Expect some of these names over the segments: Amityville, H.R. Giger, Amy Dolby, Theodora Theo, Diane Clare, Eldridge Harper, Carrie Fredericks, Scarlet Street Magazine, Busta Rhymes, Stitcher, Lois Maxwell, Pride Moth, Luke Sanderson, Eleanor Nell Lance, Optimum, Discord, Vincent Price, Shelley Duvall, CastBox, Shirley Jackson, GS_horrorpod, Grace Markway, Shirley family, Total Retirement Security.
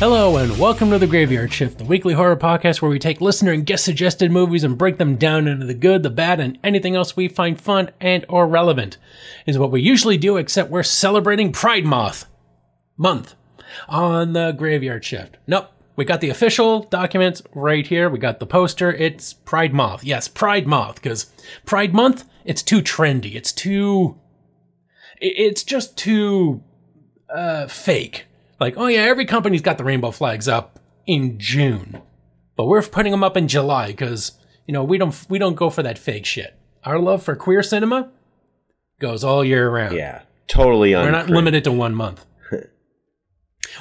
Hello and welcome to The Graveyard Shift, the weekly horror podcast where we take listener and guest-suggested movies and break them down into the good, the bad, and anything else we find fun and or relevant. Is what we usually do, except we're celebrating Pride Moth month on The Graveyard Shift. Nope, we got the official documents right here. We got the poster. It's Pride Moth. Yes, Pride Moth, because Pride Month, it's too trendy. It's too... it's just too fake. Like, oh yeah, every company's got the rainbow flags up in June, but we're putting them up in July because, you know, we don't go for that fake shit. Our love for queer cinema goes all year round. Yeah, totally. We're not limited to 1 month.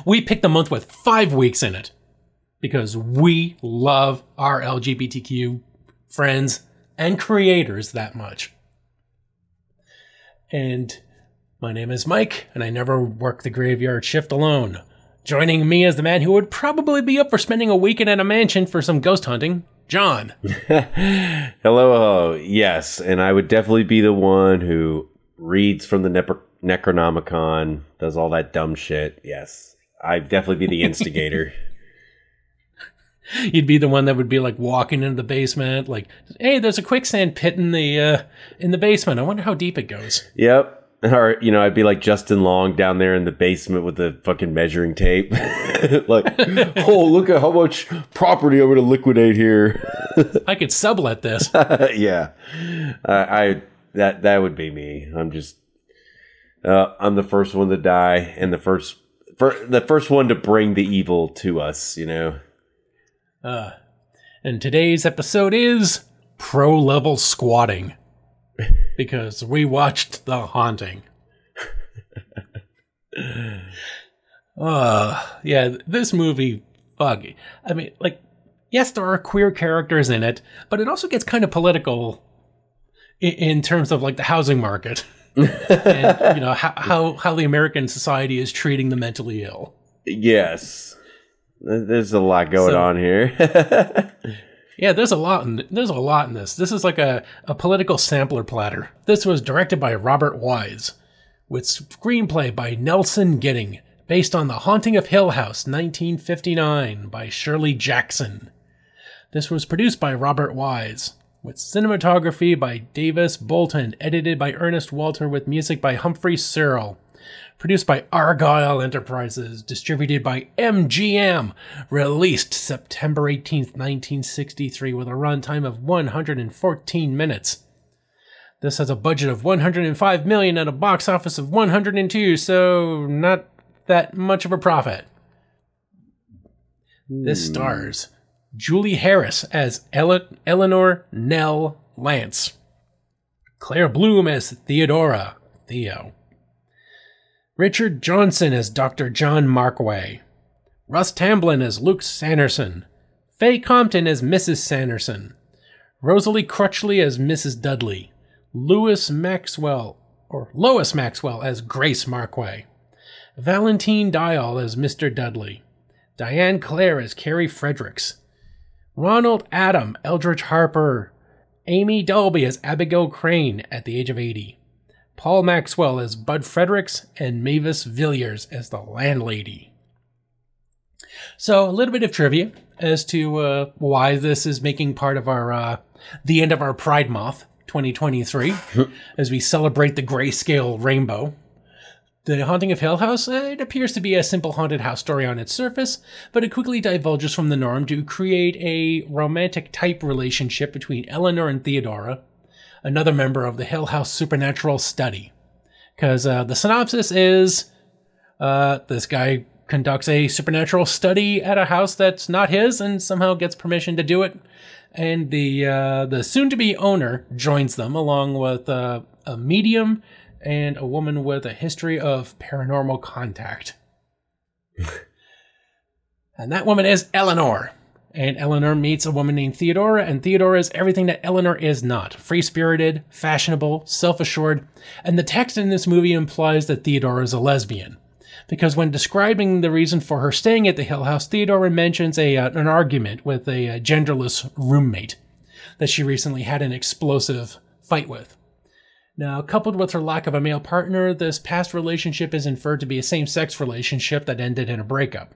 We picked a month with 5 weeks in it because we love our LGBTQ friends and creators that much. And my name is Mike, and I never work the graveyard shift alone. Joining me is the man who would probably be up for spending a weekend at a mansion for some ghost hunting, John. Hello, yes, and I would definitely be the one who reads from the Necronomicon, does all that dumb shit, yes. I'd definitely be the instigator. You'd be the one that would be like walking into the basement, like, hey, there's a quicksand pit in the basement. I wonder how deep it goes. Yep. Or, you know, I'd be like Justin Long down there in the basement with the fucking measuring tape. Like, oh, look at how much property I'm going to liquidate here. I could sublet this. Yeah. That would be me. I'm just, I'm the first one to die and the first one to bring the evil to us, you know. And today's episode is pro level squatting. Because we watched The Haunting. Yeah, this movie, buggy. I mean, like, yes, there are queer characters in it, but it also gets kind of political in terms of, like, the housing market. And, you know, how the American society is treating the mentally ill. Yes. There's a lot going on here. Yeah, there's a lot in this. This is like a political sampler platter. This was directed by Robert Wise, with screenplay by Nelson Gidding, based on The Haunting of Hill House, 1959, by Shirley Jackson. This was produced by Robert Wise, with cinematography by Davis Bolton, edited by Ernest Walter, with music by Humphrey Searle. Produced by Argyle Enterprises, distributed by MGM, released September 18th, 1963, with a runtime of 114 minutes. This has a budget of $105 million and a box office of $102 million, so not that much of a profit. This stars Julie Harris as Eleanor Nell Lance, Claire Bloom as Theodora Theo, Richard Johnson as Dr. John Markway, Russ Tamblyn as Luke Sanderson, Faye Compton as Mrs. Sanderson, Rosalie Crutchley as Mrs. Dudley, Lois Maxwell as Grace Markway, Valentine Dial as Mr. Dudley, Diane Clare as Carrie Fredericks, Ronald Adam Eldridge Harper, Amy Dolby as Abigail Crane at the age of 80, Paul Maxwell as Bud Fredericks, and Mavis Villiers as the landlady. So a little bit of trivia as to why this is making part of our the end of our Pride Moth 2023 as we celebrate the grayscale rainbow. The Haunting of Hill House, it appears to be a simple haunted house story on its surface, but it quickly divulges from the norm to create a romantic type relationship between Eleanor and Theodora, another member of the Hill House supernatural study. Because the synopsis is this guy conducts a supernatural study at a house that's not his and somehow gets permission to do it. And the soon-to-be owner joins them along with a medium and a woman with a history of paranormal contact. And that woman is Eleanor. And Eleanor meets a woman named Theodora, and Theodora is everything that Eleanor is not. Free-spirited, fashionable, self-assured, and the text in this movie implies that Theodora is a lesbian. Because when describing the reason for her staying at the Hill House, Theodora mentions an argument with a genderless roommate that she recently had an explosive fight with. Now, coupled with her lack of a male partner, this past relationship is inferred to be a same-sex relationship that ended in a breakup.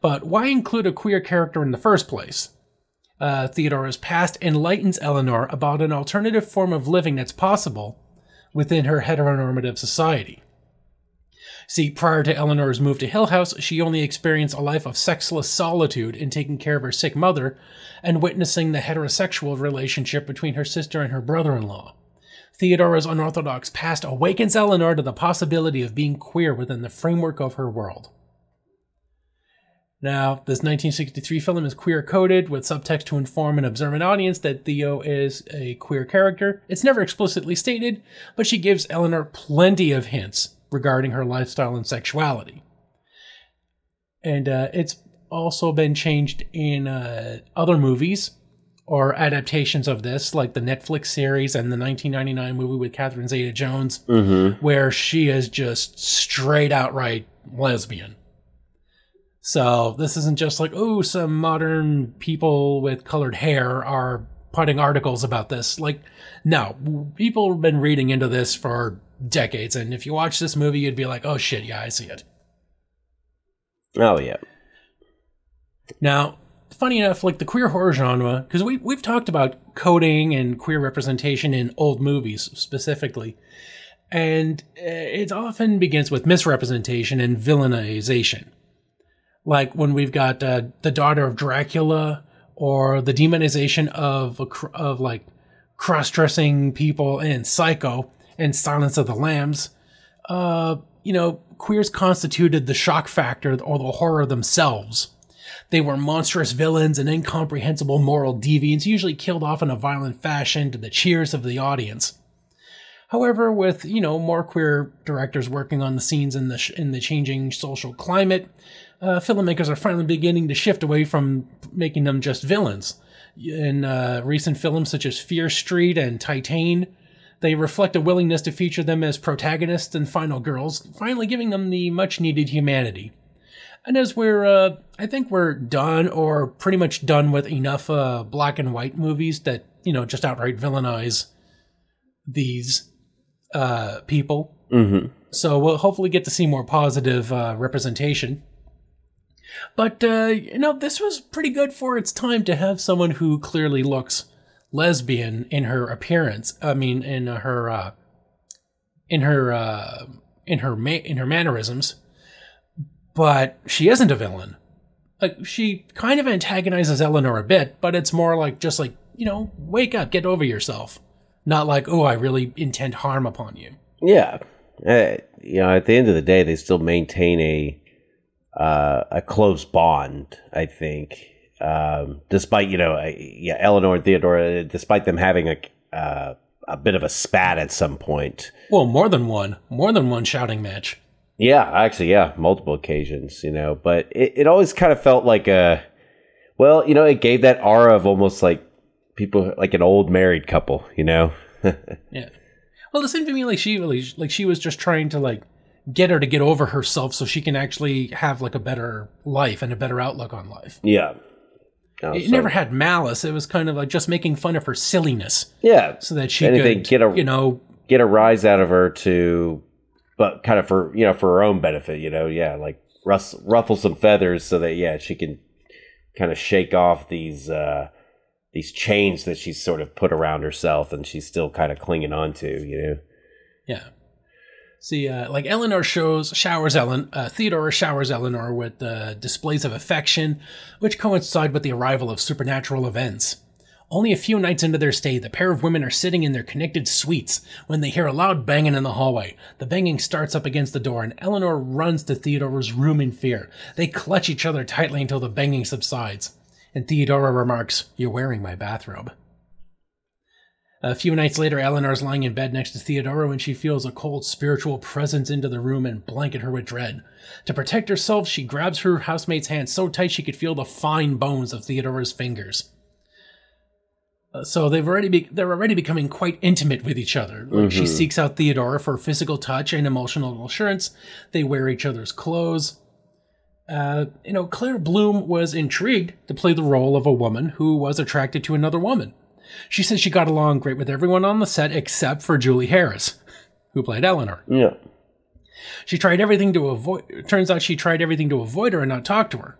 But why include a queer character in the first place? Theodora's past enlightens Eleanor about an alternative form of living that's possible within her heteronormative society. See, prior to Eleanor's move to Hill House, she only experienced a life of sexless solitude in taking care of her sick mother and witnessing the heterosexual relationship between her sister and her brother-in-law. Theodora's unorthodox past awakens Eleanor to the possibility of being queer within the framework of her world. Now, this 1963 film is queer-coded with subtext to inform and observe an audience that Theo is a queer character. It's never explicitly stated, but she gives Eleanor plenty of hints regarding her lifestyle and sexuality. And it's also been changed in other movies or adaptations of this, like the Netflix series and the 1999 movie with Catherine Zeta-Jones, where she is just straight outright lesbian. So this isn't just like, oh, some modern people with colored hair are putting articles about this. Like, no, people have been reading into this for decades. And if you watch this movie, you'd be like, oh, shit, yeah, I see it. Oh, yeah. Now, funny enough, like the queer horror genre, because we've talked about coding and queer representation in old movies specifically. And it often begins with misrepresentation and villainization. Like when we've got the daughter of Dracula, or the demonization of like cross-dressing people in Psycho and Silence of the Lambs, queers constituted the shock factor or the horror themselves. They were monstrous villains and incomprehensible moral deviants, usually killed off in a violent fashion to the cheers of the audience. However, with, more queer directors working on the scenes in the changing social climate, filmmakers are finally beginning to shift away from making them just villains. In recent films such as Fear Street and Titan, they reflect a willingness to feature them as protagonists and final girls, finally giving them the much-needed humanity. And as I think we're done, or pretty much done, with enough black and white movies that, just outright villainize these people. Mm-hmm. So we'll hopefully get to see more positive representation. But, this was pretty good for its time to have someone who clearly looks lesbian in her appearance. I mean, in her mannerisms. But she isn't a villain. Like, she kind of antagonizes Eleanor a bit, but it's more like just like, wake up, get over yourself. Not like, oh, I really intend harm upon you. Yeah. At the end of the day, they still maintain a close bond, I think, despite, Eleanor and Theodora, despite them having a bit of a spat at some point. Well, more than one shouting match. Yeah, actually, yeah, multiple occasions, but it always kind of felt like it gave that aura of almost like people, like an old married couple, Yeah. Well, it seemed to me like she was just trying to like get her to get over herself so she can actually have like a better life and a better outlook on life. Yeah. It never had malice. It was kind of like just making fun of her silliness. Yeah. So that she could get a rise out of her but kind of for her own benefit, yeah. Like ruffle some feathers so that, yeah, she can kind of shake off these chains that she's sort of put around herself and she's still kind of clinging on to, Yeah. See, Eleanor Theodora showers Eleanor with displays of affection, which coincide with the arrival of supernatural events. Only a few nights into their stay, the pair of women are sitting in their connected suites when they hear a loud banging in the hallway. The banging starts up against the door, and Eleanor runs to Theodora's room in fear. They clutch each other tightly until the banging subsides, and Theodora remarks, "You're wearing my bathrobe." A few nights later, Eleanor is lying in bed next to Theodora when she feels a cold spiritual presence into the room and blanket her with dread. To protect herself, she grabs her housemate's hand so tight she could feel the fine bones of Theodora's fingers. So they're already becoming quite intimate with each other. Like, she seeks out Theodora for physical touch and emotional assurance. They wear each other's clothes. Claire Bloom was intrigued to play the role of a woman who was attracted to another woman. She says she got along great with everyone on the set except for Julie Harris, who played Eleanor. Yeah. She tried everything to avoid her and not talk to her.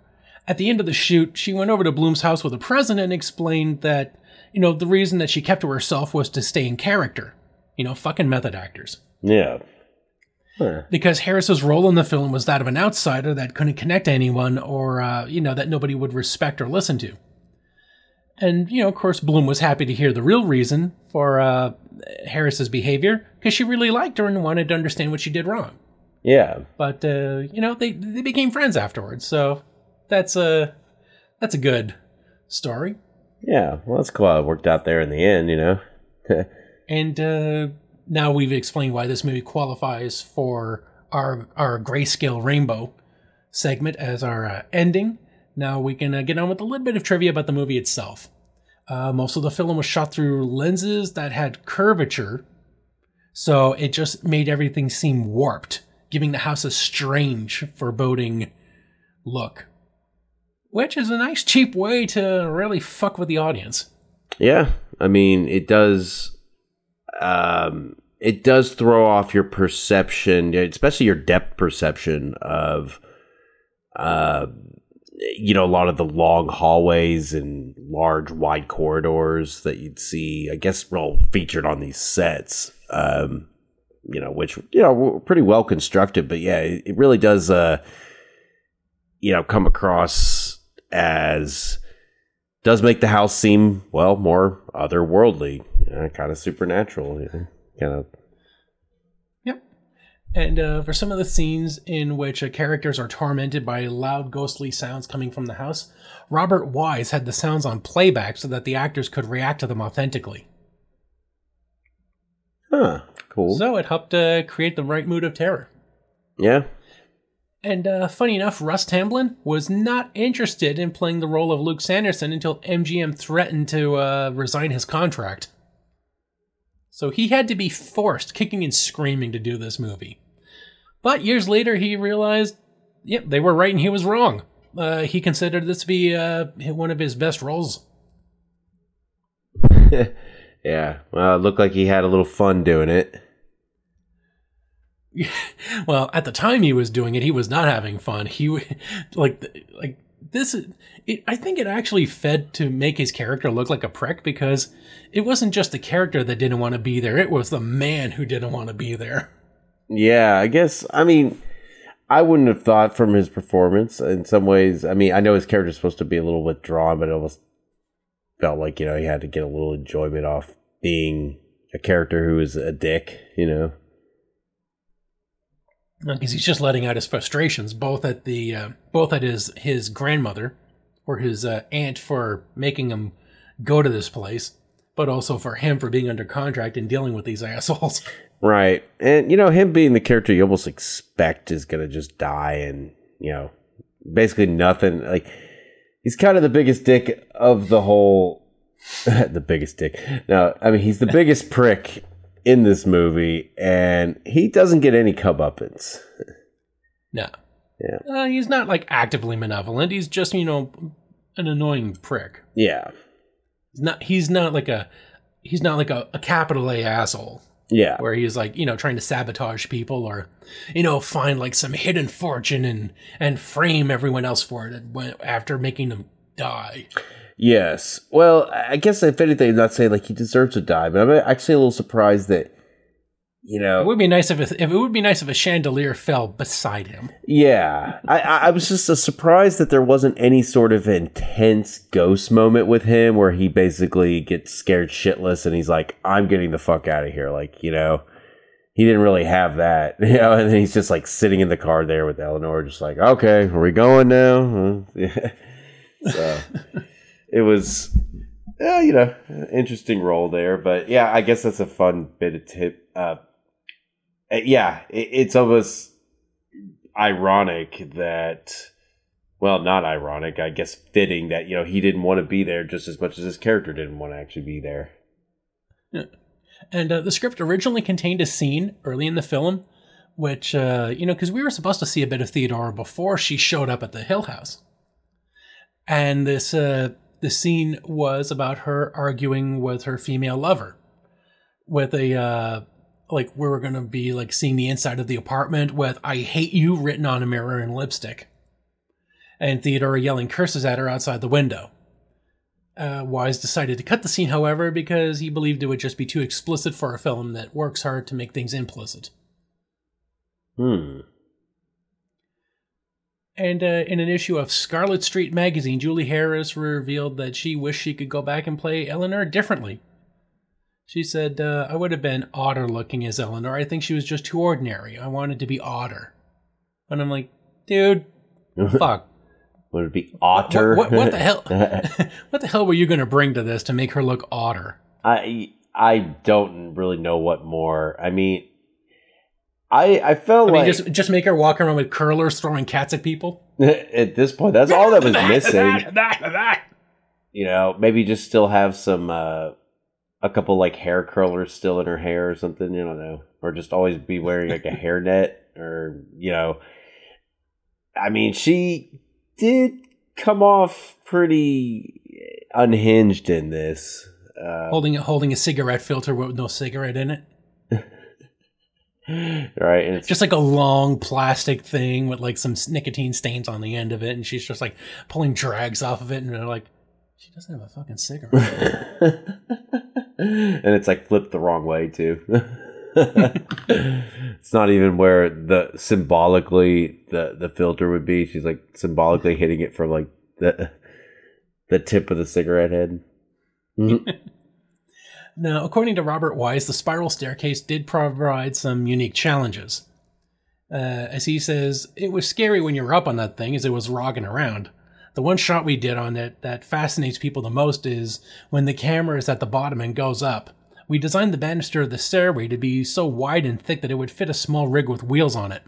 At the end of the shoot, she went over to Bloom's house with a present and explained that, you know, the reason that she kept to herself was to stay in character. You know, fucking method actors. Yeah. Huh. Because Harris's role in the film was that of an outsider that couldn't connect to anyone or, you know, that nobody would respect or listen to. And, you know, of course, Bloom was happy to hear the real reason for Harris's behavior because she really liked her and wanted to understand what she did wrong. Yeah. But, you know, they became friends afterwards. So that's a good story. Yeah. Well, that's cool how it worked out there in the end, you know. And now we've explained why this movie qualifies for our grayscale rainbow segment as our ending. Now we can get on with a little bit of trivia about the movie itself. Most of the film was shot through lenses that had curvature, so it just made everything seem warped, giving the house a strange, foreboding look. Which is a nice, cheap way to really fuck with the audience. Yeah, I mean, it does throw off your perception, especially your depth perception of... you know, a lot of the long hallways and large wide corridors that you'd see, I guess, all featured on these sets, you know, which, you know, were pretty well constructed. But yeah, it really does, you know, come across as does make the house seem, well, more otherworldly, kind of supernatural, you know, kind of. And for some of the scenes in which characters are tormented by loud ghostly sounds coming from the house, Robert Wise had the sounds on playback so that the actors could react to them authentically. Huh, cool. So it helped create the right mood of terror. Yeah. And funny enough, Russ Tamblyn was not interested in playing the role of Luke Sanderson until MGM threatened to resign his contract. So he had to be forced, kicking and screaming, to do this movie. But years later, he realized, yep, they were right and he was wrong. He considered this to be one of his best roles. Yeah, well, it looked like he had a little fun doing it. Well, at the time he was doing it, he was not having fun. He, like this, I think it actually fed to make his character look like a prick, because it wasn't just the character that didn't want to be there. It was the man who didn't want to be there. Yeah, I guess, I mean, I wouldn't have thought from his performance in some ways. I mean, I know his character is supposed to be a little withdrawn, but it almost felt like, you know, he had to get a little enjoyment off being a character who is a dick, you know. Because he's just letting out his frustrations, both at the his grandmother or his aunt for making him go to this place, but also for him for being under contract and dealing with these assholes. Right, and you know, him being the character you almost expect is going to just die, and you know, basically nothing. Like, he's kind of the biggest dick of the whole. The biggest dick. No, I mean, he's the biggest prick in this movie, and he doesn't get any comeuppance. No. Yeah. He's not, like, actively malevolent. He's just, you know, an annoying prick. Yeah. He's not like a capital A asshole. Yeah. Where he's, like, you know, trying to sabotage people or, you know, find, like, some hidden fortune and frame everyone else for it after making them die. Yes. Well, I guess if anything, I'm not saying like he deserves to die, but I'm actually a little surprised that, you know, it would be nice if a chandelier fell beside him. Yeah, I was just surprised that there wasn't any sort of intense ghost moment with him where he basically gets scared shitless and he's like, "I'm getting the fuck out of here." Like, you know, he didn't really have that, you know. And then he's just like sitting in the car there with Eleanor, just like, "Okay, are we going now?" Yeah. So. It was, you know, interesting role there. But, yeah, I guess that's a fun bit of tip. Yeah, it's almost ironic that, well, not ironic, I guess fitting that, you know, he didn't want to be there just as much as his character didn't want to actually be there. Yeah. And the script originally contained a scene early in the film, which, you know, because we were supposed to see a bit of Theodora before she showed up at the Hill House. And this... the scene was about her arguing with her female lover with a, like, we were going to be, like, seeing the inside of the apartment with "I hate you" written on a mirror in lipstick. and Theodora yelling curses at her outside the window. Wise decided to cut the scene, however, because he believed it would just be too explicit for a film that works hard to make things implicit. And in an issue of Scarlet Street magazine, Julie Harris revealed that she wished she could go back and play Eleanor differently. She said, I would have been odder looking as Eleanor. I think she was just too ordinary. I wanted to be odder. And I'm like, dude, fuck. Would it be otter? What the hell? What the hell were you going to bring to this to make her look odder? I don't really know what more. I mean, I felt like just make her walk around with curlers throwing cats at people. At this point, that's all that was missing. You know, maybe just still have some a couple like hair curlers still in her hair or something. You don't know, or just always be wearing like a hairnet, or you know. I mean, she did come off pretty unhinged in this. Holding a cigarette filter with no cigarette in it. Right. And it's just like a long plastic thing with like some nicotine stains on the end of it. And she's just like pulling drags off of it. And they're like, she doesn't have a fucking cigarette. And it's like flipped the wrong way too. It's not even where the symbolically the filter would be. She's like symbolically hitting it from like the tip of the cigarette head. Mm-hmm. Now, according to Robert Wise, the spiral staircase did provide some unique challenges. As he says, it was scary when you were up on that thing as it was rocking around. The one shot we did on it that fascinates people the most is when the camera is at the bottom and goes up. We designed the banister of the stairway to be so wide and thick that it would fit a small rig with wheels on it.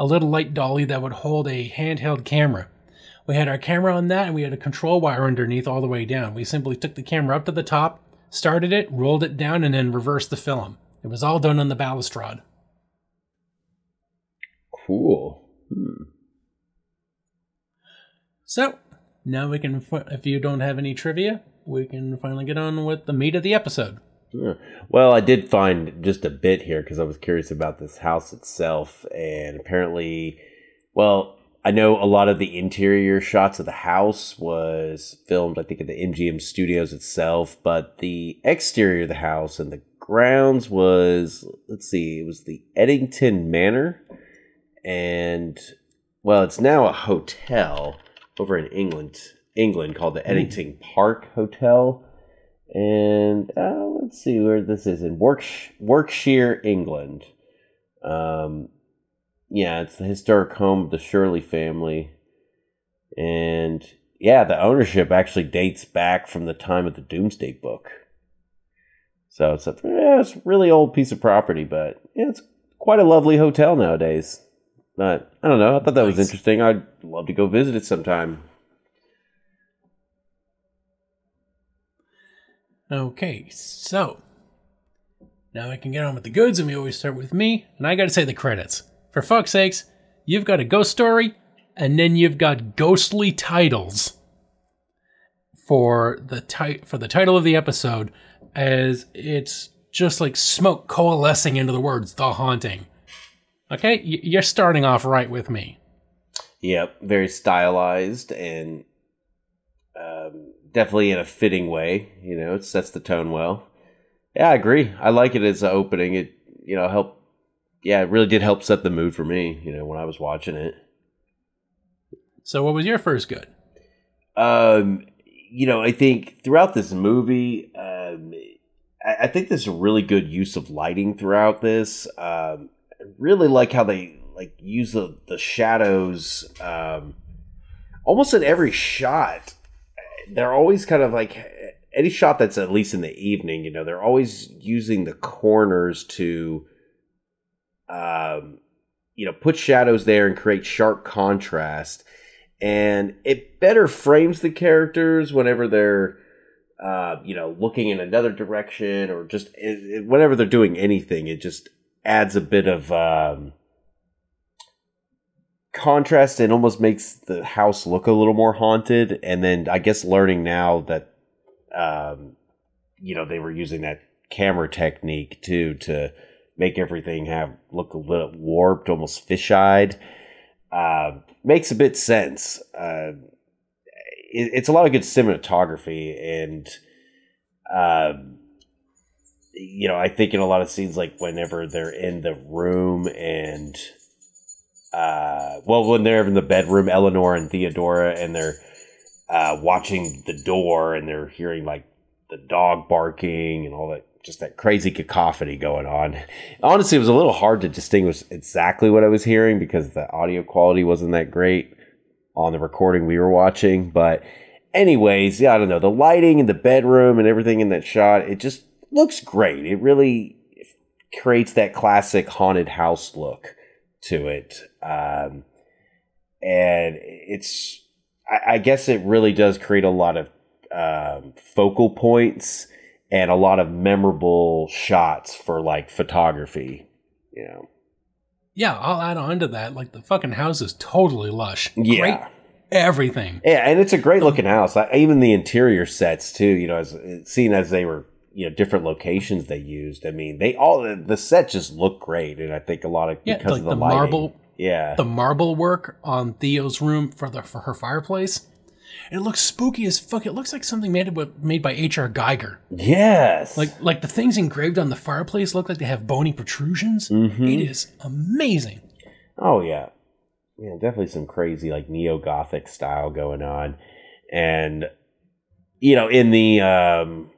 A little light dolly that would hold a handheld camera. We had our camera on that and we had a control wire underneath all the way down. We simply took the camera up to the top, started it, rolled it down, and then reversed the film. It was all done on the balustrade. Cool. So, now we can, if you don't have any trivia, we can finally get on with the meat of the episode. Sure. Well, I did find just a bit here because I was curious about this house itself. And apparently, well, I know a lot of the interior shots of the house was filmed, I think, at the MGM studios itself. But the exterior of the house and the grounds was, let's see, it was the Eddington Manor. And, well, it's now a hotel over in England called the Eddington Park Hotel. And let's see where this is in Worcestershire, England. Yeah, it's the historic home of the Shirley family. And yeah, the ownership actually dates back from the time of the Doomsday Book. So it's a really old piece of property, but it's quite a lovely hotel nowadays. But I don't know, I thought that was interesting. I'd love to go visit it sometime. Okay, so now I can get on with the goods, and we always start with me, and I gotta say the credits. For fuck's sakes, you've got a ghost story, and then you've got ghostly titles for the title of the episode, as it's just like smoke coalescing into the words, The Haunting. Okay, you're starting off right with me. Yep, very stylized, and definitely in a fitting way, you know, it sets the tone well. Yeah, I agree. I like it as an opening. It, you know, helped. Yeah, it really did help set the mood for me, you know, when I was watching it. So what was your first good? You know, I think throughout this movie, I think there's a really good use of lighting throughout this. I really like how they like use the shadows almost in every shot. They're always kind of like any shot that's at least in the evening, you know, they're always using the corners to, you know, put shadows there and create sharp contrast. And it better frames the characters whenever they're, you know, looking in another direction or just whenever they're doing anything. It just adds a bit of contrast and almost makes the house look a little more haunted. And then I guess learning now that you know, they were using that camera technique too to make everything look a little warped, almost fish-eyed. Makes a bit sense. It's a lot of good cinematography, and you know, I think in a lot of scenes, like whenever they're in the room and when they're in the bedroom, Eleanor and Theodora, and they're watching the door, and they're hearing like the dog barking and all that, just that crazy cacophony going on. Honestly, it was a little hard to distinguish exactly what I was hearing because the audio quality wasn't that great on the recording we were watching. But anyways, yeah, I don't know. The lighting in the bedroom and everything in that shot, it just looks great. It really creates that classic haunted house look to it. And it's, I guess it really does create a lot of focal points and a lot of memorable shots for like photography, you know. Yeah, I'll add on to that. Like, the fucking house is totally lush. Yeah. Great everything. Yeah, and it's a great looking house. Even the interior sets, too, you know, as they were, you know, different locations they used. I mean, the set just looked great. And I think a lot of, because like of the lighting. The marble work on Theo's room for her fireplace. It looks spooky as fuck. It looks like something made by H.R. Geiger. Yes. Like the things engraved on the fireplace look like they have bony protrusions. Mm-hmm. It is amazing. Oh, yeah. Yeah, definitely some crazy, like, neo-Gothic style going on. And, you know, in the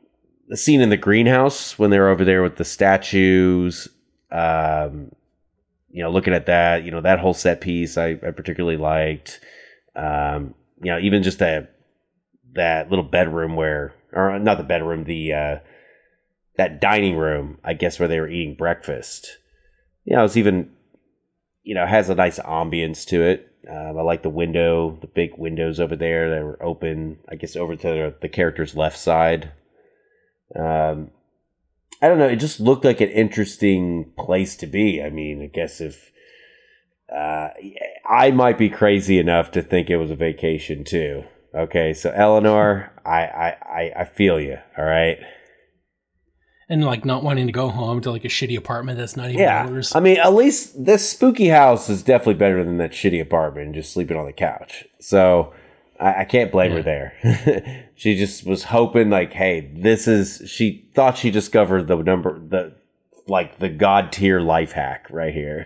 scene in the greenhouse when they're over there with the statues, you know, looking at that, you know, that whole set piece I particularly liked. You know, even just that little bedroom that dining room, I guess, where they were eating breakfast. You know, it's even, you know, has a nice ambience to it. I like the big windows over there that were open, I guess, over to the character's left side. I don't know. It just looked like an interesting place to be. I mean, I guess if... I might be crazy enough to think it was a vacation too. Okay, so Eleanor, I feel you. All right, and like not wanting to go home to like a shitty apartment that's not even yours. I mean, at least this spooky house is definitely better than that shitty apartment and just sleeping on the couch. So I can't blame her there. She just was hoping, like, hey, she thought she discovered the God tier life hack right here.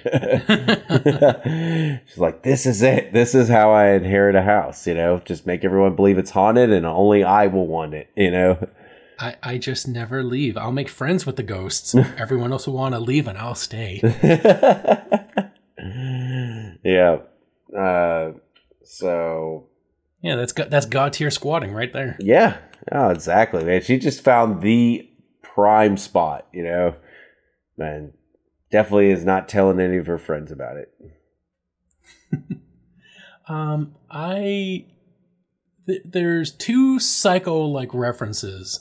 She's like, this is it. This is how I inherit a house, you know, just make everyone believe it's haunted and only I will want it, you know. I just never leave. I'll make friends with the ghosts. Everyone else will want to leave and I'll stay. Yeah. So. Yeah, that's God tier squatting right there. Yeah. Oh, exactly, man. She just found the prime spot, you know. Man, definitely is not telling any of her friends about it. There's two Psycho-like references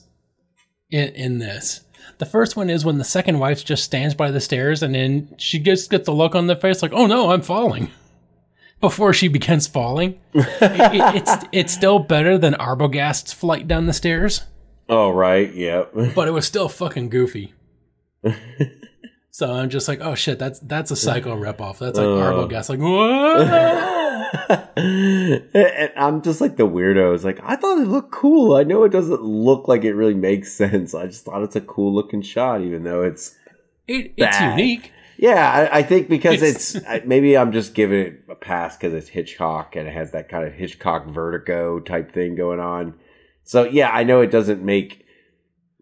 in this. The first one is when the second wife just stands by the stairs and then she just gets a look on the face like, oh no, I'm falling. Before she begins falling. It's still better than Arbogast's flight down the stairs. Oh, right, yeah. But it was still fucking goofy. So I'm just like, oh shit, that's a Psycho ripoff. That's like Arbogast, like, whoa. And I'm just like the weirdo. It's like, I thought it looked cool. I know it doesn't look like it really makes sense. I just thought it's a cool looking shot, even though it's unique. Yeah, I think because it's maybe I'm just giving it a pass because it's Hitchcock and it has that kind of Hitchcock vertigo type thing going on. So yeah, I know it doesn't make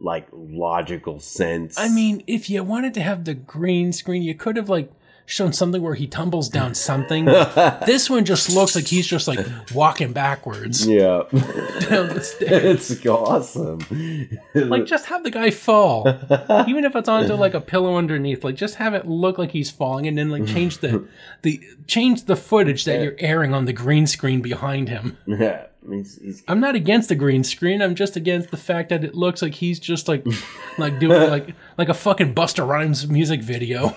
like logical sense. I mean, if you wanted to have the green screen, you could have like shown something where he tumbles down something. This one just looks like he's just like walking backwards. Yeah. Down the stairs. It's awesome. Like, just have the guy fall. Even if it's onto like a pillow underneath, like just have it look like he's falling and then like change the footage that you're airing on the green screen behind him. Yeah. I'm not against the green screen. I'm just against the fact that it looks like he's just like like doing like a fucking Busta Rhymes music video.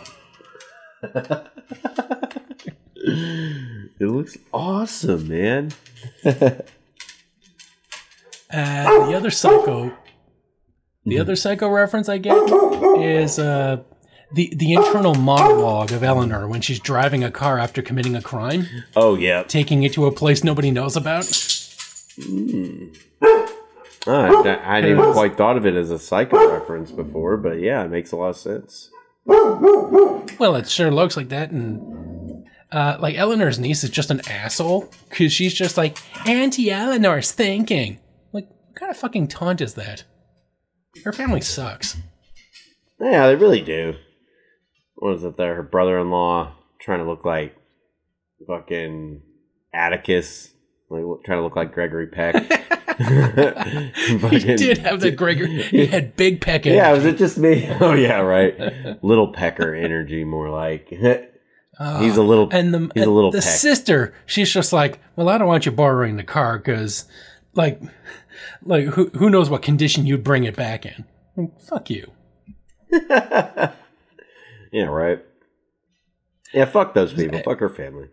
It looks awesome, man. The other Psycho reference I get is The internal monologue of Eleanor when she's driving a car after committing a crime. Oh, yeah. Taking it to a place nobody knows about. Mm. I hadn't quite thought of it as a Psycho reference before, but yeah, it makes a lot of sense. Well, it sure looks like that, and like Eleanor's niece is just an asshole, because she's just like, Auntie Eleanor's thinking. Like, what kind of fucking taunt is that? Her family sucks. Yeah, they really do. What is it there? Her brother-in-law trying to look like fucking Atticus. Like, trying to look like Gregory Peck. He did have the Gregory. He had big Peck energy. Yeah, was it just me? Oh, yeah, right. Little Pecker energy, more like. He's a little Peck. And the sister, she's just like, well, I don't want you borrowing the car because, like who knows what condition you'd bring it back in. Fuck you. Yeah, right. Yeah, fuck those people. Fuck her family.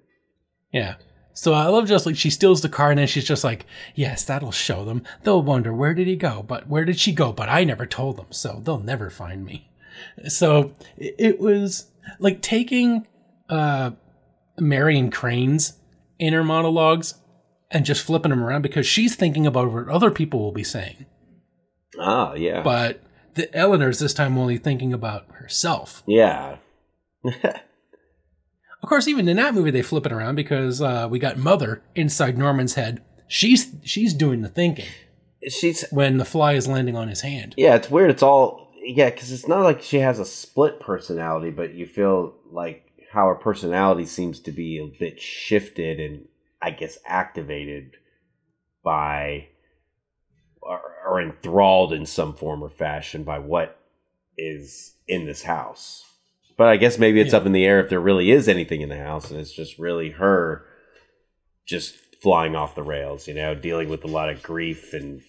Yeah. So I love just like she steals the car and then she's just like, yes, that'll show them. They'll wonder, where did he go? But where did she go? But I never told them, so they'll never find me. So it was like taking Marion Crane's inner monologues and just flipping them around because she's thinking about what other people will be saying. Ah, yeah. But the Eleanor's this time only thinking about herself. Yeah. Of course, even in that movie, they flip it around because we got Mother inside Norman's head. She's doing the thinking. When the fly is landing on his hand. Yeah, it's weird. It's all... Yeah, because it's not like she has a split personality, but you feel like how her personality seems to be a bit shifted and, I guess, activated by... Or enthralled in some form or fashion by what is in this house. But I guess maybe it's up in the air if there really is anything in the house and it's just really her just flying off the rails, you know, dealing with a lot of grief and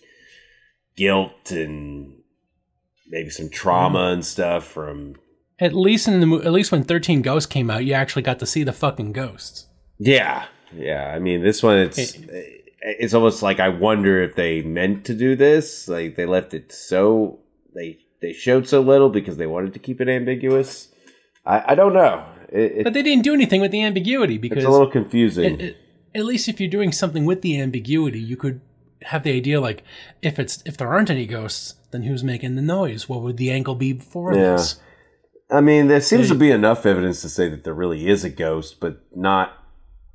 guilt and maybe some trauma and stuff from... At least when 13 Ghosts came out, you actually got to see the fucking ghosts. Yeah. Yeah. I mean, this one, it's almost like I wonder if they meant to do this. Like they left it so they showed so little because they wanted to keep it ambiguous. I don't know. But they didn't do anything with the ambiguity because it's a little confusing. At least if you're doing something with the ambiguity, you could have the idea like if there aren't any ghosts, then who's making the noise? What would the angle be for this? I mean, there seems to be enough evidence to say that there really is a ghost, but not.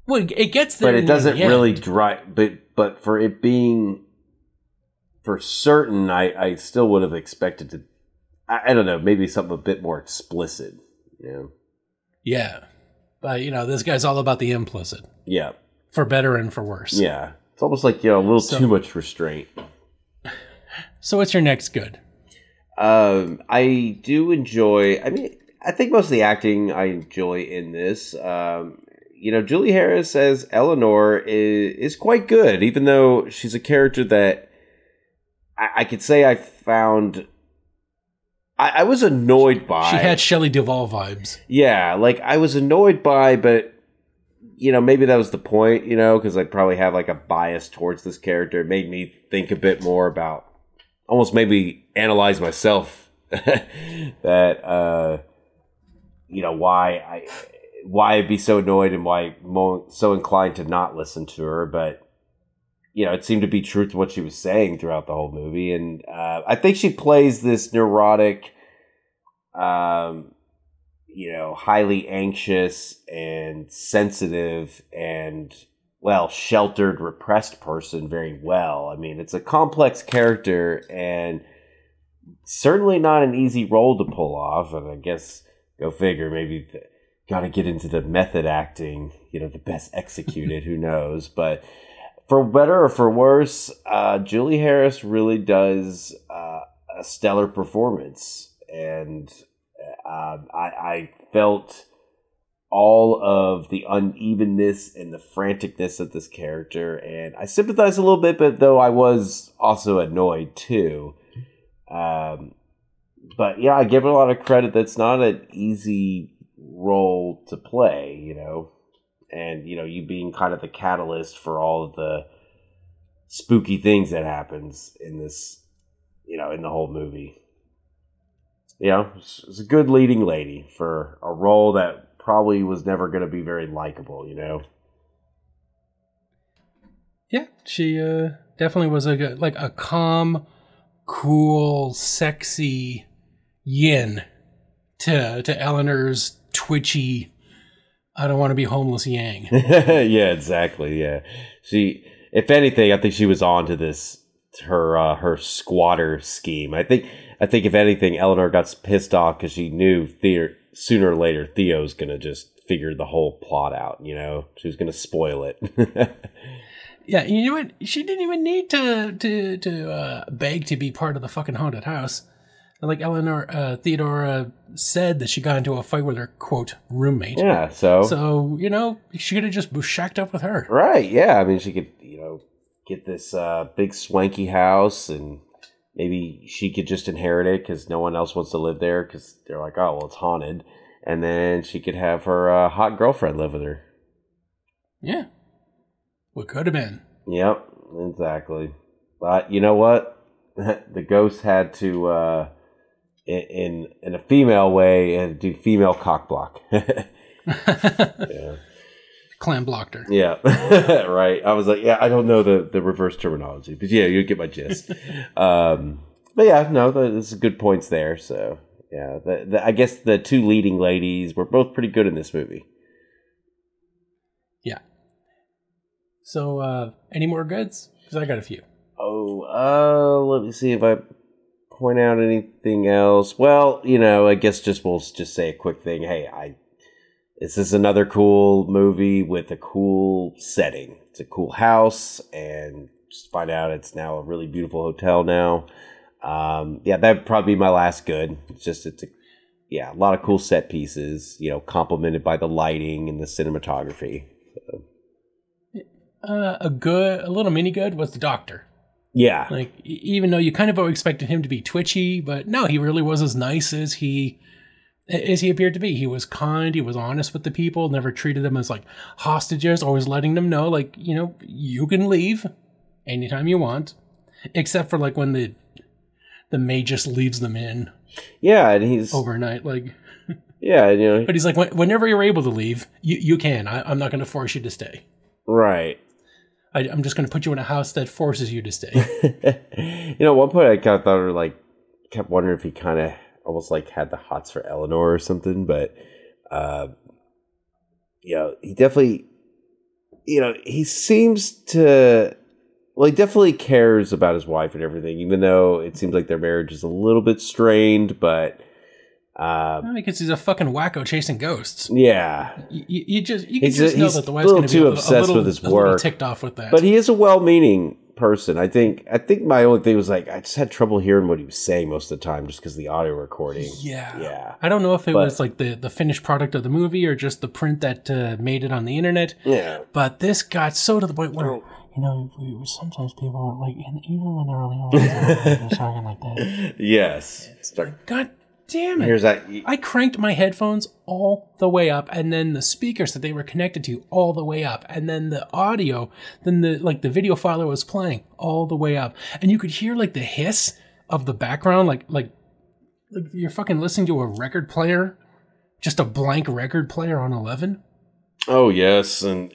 Well, it gets there, but it doesn't really drive. But for it being for certain, I still would have expected to. I don't know, maybe something a bit more explicit. You know? Yeah, but you know, this guy's all about the implicit. Yeah, for better and for worse. Yeah, it's almost like a little too much restraint. So, what's your next good? I do enjoy. I mean, I think most of the acting I enjoy in this. You know, Julie Harris as Eleanor is quite good, even though she's a character that I could say I found... I was annoyed by... She had Shelley Duvall vibes. Yeah, like, I was annoyed by, but, you know, maybe that was the point, you know, because I probably have, like, a bias towards this character. It made me think a bit more about... Almost made me analyze myself that, you know, why I'd be so annoyed and why so inclined to not listen to her. But, you know, it seemed to be true to what she was saying throughout the whole movie. And I think she plays this neurotic, you know, highly anxious and sensitive and, well, sheltered, repressed person very well. I mean, it's a complex character and certainly not an easy role to pull off. And I guess, go figure, maybe... Got to get into the method acting, you know, the best executed, who knows. But for better or for worse, Julie Harris really does a stellar performance. And I felt all of the unevenness and the franticness of this character. And I sympathized a little bit, but though I was also annoyed too. But yeah, I give her a lot of credit. That's not an easy... role to play, you know, and you know, you being kind of the catalyst for all of the spooky things that happens in this, you know, in the whole movie. she's a good leading lady for a role that probably was never going to be very likable, you know? Yeah, she definitely was a calm, cool, sexy yin to Eleanor's twitchy, I don't want to be homeless yang. Yeah, exactly. Yeah, she. If anything, I think she was on to this her squatter scheme. I think if anything, Eleanor got pissed off because she knew sooner or later Theo's gonna just figure the whole plot out. You know, she was gonna spoil it. Yeah, you know what? She didn't even need to beg to be part of the fucking haunted house. Like Theodora said that she got into a fight with her, quote, roommate. Yeah, so, you know, she could have just shacked up with her. Right, yeah. I mean, she could, you know, get this big swanky house and maybe she could just inherit it because no one else wants to live there because they're like, oh, well, it's haunted. And then she could have her hot girlfriend live with her. Yeah. What could have been. Yep, exactly. But you know what? The ghost had to... In a female way, and do female cock block. Yeah. Clam blocked her. Yeah, right. I was like, yeah, I don't know the reverse terminology, but yeah, you get my gist. But yeah, no, there's good points there. So yeah, I guess the two leading ladies were both pretty good in this movie. Yeah. So any more goods? Because I got a few. Oh, let me see if I... point out anything else. Well, you know, I guess we'll just say a quick thing. Hey, this is another cool movie with a cool setting. It's a cool house, and just find out it's now a really beautiful hotel now. Yeah, that'd probably be my last good. It's a lot of cool set pieces, you know, complemented by the lighting and the cinematography. So. A little mini good was the doctor. Yeah. Like, even though you kind of expected him to be twitchy, but no, he really was as nice as he appeared to be. He was kind, he was honest with the people, never treated them as, like, hostages, always letting them know, like, you know, you can leave anytime you want, except for, like, when the maid just leaves them in. Yeah, and he's... overnight, like... Yeah, you know... But he's like, whenever you're able to leave, you can. I'm not going to force you to stay. Right. I'm just going to put you in a house that forces you to stay. You know, at one point I kind of thought, or like, kept wondering if he kind of almost like had the hots for Eleanor or something. But, you know, he definitely, you know, he seems to, well, he definitely cares about his wife and everything, even though it seems like their marriage is a little bit strained, but. Because he's a fucking wacko chasing ghosts. Yeah, you just know that the wife's going to be a little ticked off with that. But he is a well-meaning person. I think my only thing was like I just had trouble hearing what he was saying most of the time, just because of the audio recording. Yeah. I don't know if it was like the finished product of the movie or just the print that made it on the internet. Yeah. But this got so to the point where. You know, sometimes people are like, even when they're really old, they're talking like that. Yes. Damn it. Here's that. I cranked my headphones all the way up, and then the speakers that they were connected to all the way up, and then the audio, then the video file I was playing all the way up, and you could hear like the hiss of the background, like you're fucking listening to a record player, just a blank record player on 11. Oh yes, and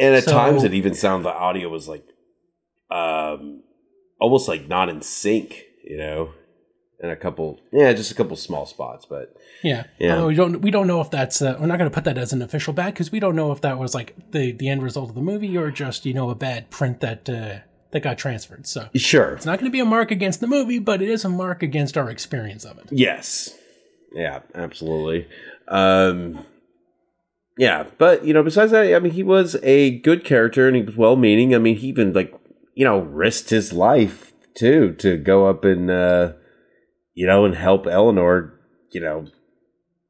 at times it even sounded the audio was like, almost like not in sync, you know. And just a couple small spots, but yeah. Although we don't know if that's we're not going to put that as an official bad because we don't know if that was like the end result of the movie or just you know a bad print that got transferred. So sure, it's not going to be a mark against the movie, but it is a mark against our experience of it. Yes, yeah, absolutely, yeah. But you know, besides that, I mean, he was a good character and he was well-meaning. I mean, he even like you know risked his life too to go up and. You know, and help Eleanor, you know,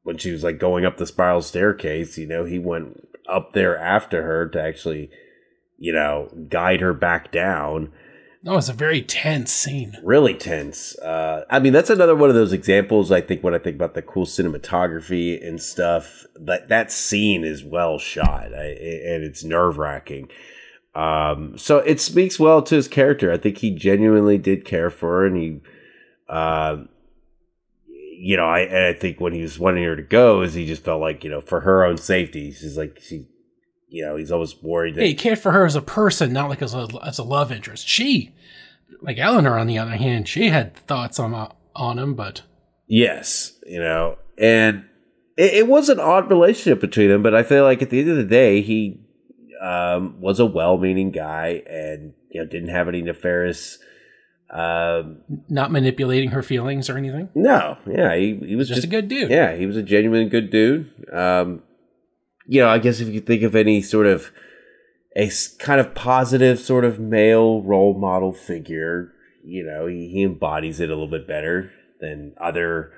when she was like going up the spiral staircase, you know, he went up there after her to actually, you know, guide her back down. Oh, it's a very tense scene. Really tense. I mean, that's another one of those examples, I think, when I think about the cool cinematography and stuff, that scene is well shot and it's nerve-wracking. So it speaks well to his character. I think he genuinely did care for her and he... you know, I think when he was wanting her to go is he just felt like, you know, for her own safety, she's like, she, you know, he's always worried that he cared for her as a person, not like as a love interest. She, like Eleanor, on the other hand, she had thoughts on him, but yes, you know, and it was an odd relationship between them, but I feel like at the end of the day, he was a well-meaning guy and, you know, didn't have any nefarious. Not manipulating her feelings or anything? No. Yeah, he was just a good dude. Yeah, he was a genuine good dude. You know, I guess if you think of any sort of a kind of positive sort of male role model figure, you know, he embodies it a little bit better than other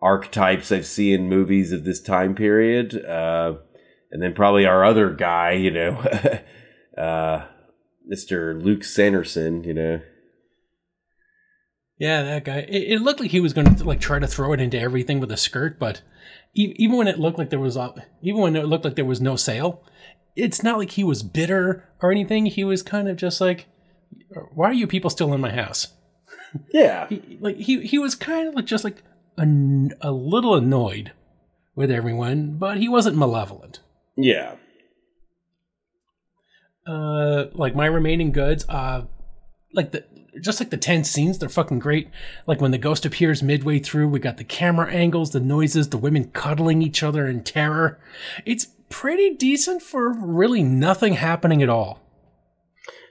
archetypes I've seen in movies of this time period. And then probably our other guy, you know, Mr. Luke Sanderson, you know. Yeah, that guy. It looked like he was going to like try to throw it into everything with a skirt, but even when it looked like there was no sale, it's not like he was bitter or anything. He was kind of just like, "Why are you people still in my house?" Yeah, he was kind of like just like a little annoyed with everyone, but he wasn't malevolent. Yeah. Like my remaining goods, just like the tense scenes, they're fucking great. Like when the ghost appears midway through, we got the camera angles, the noises, the women cuddling each other in terror. It's pretty decent for really nothing happening at all.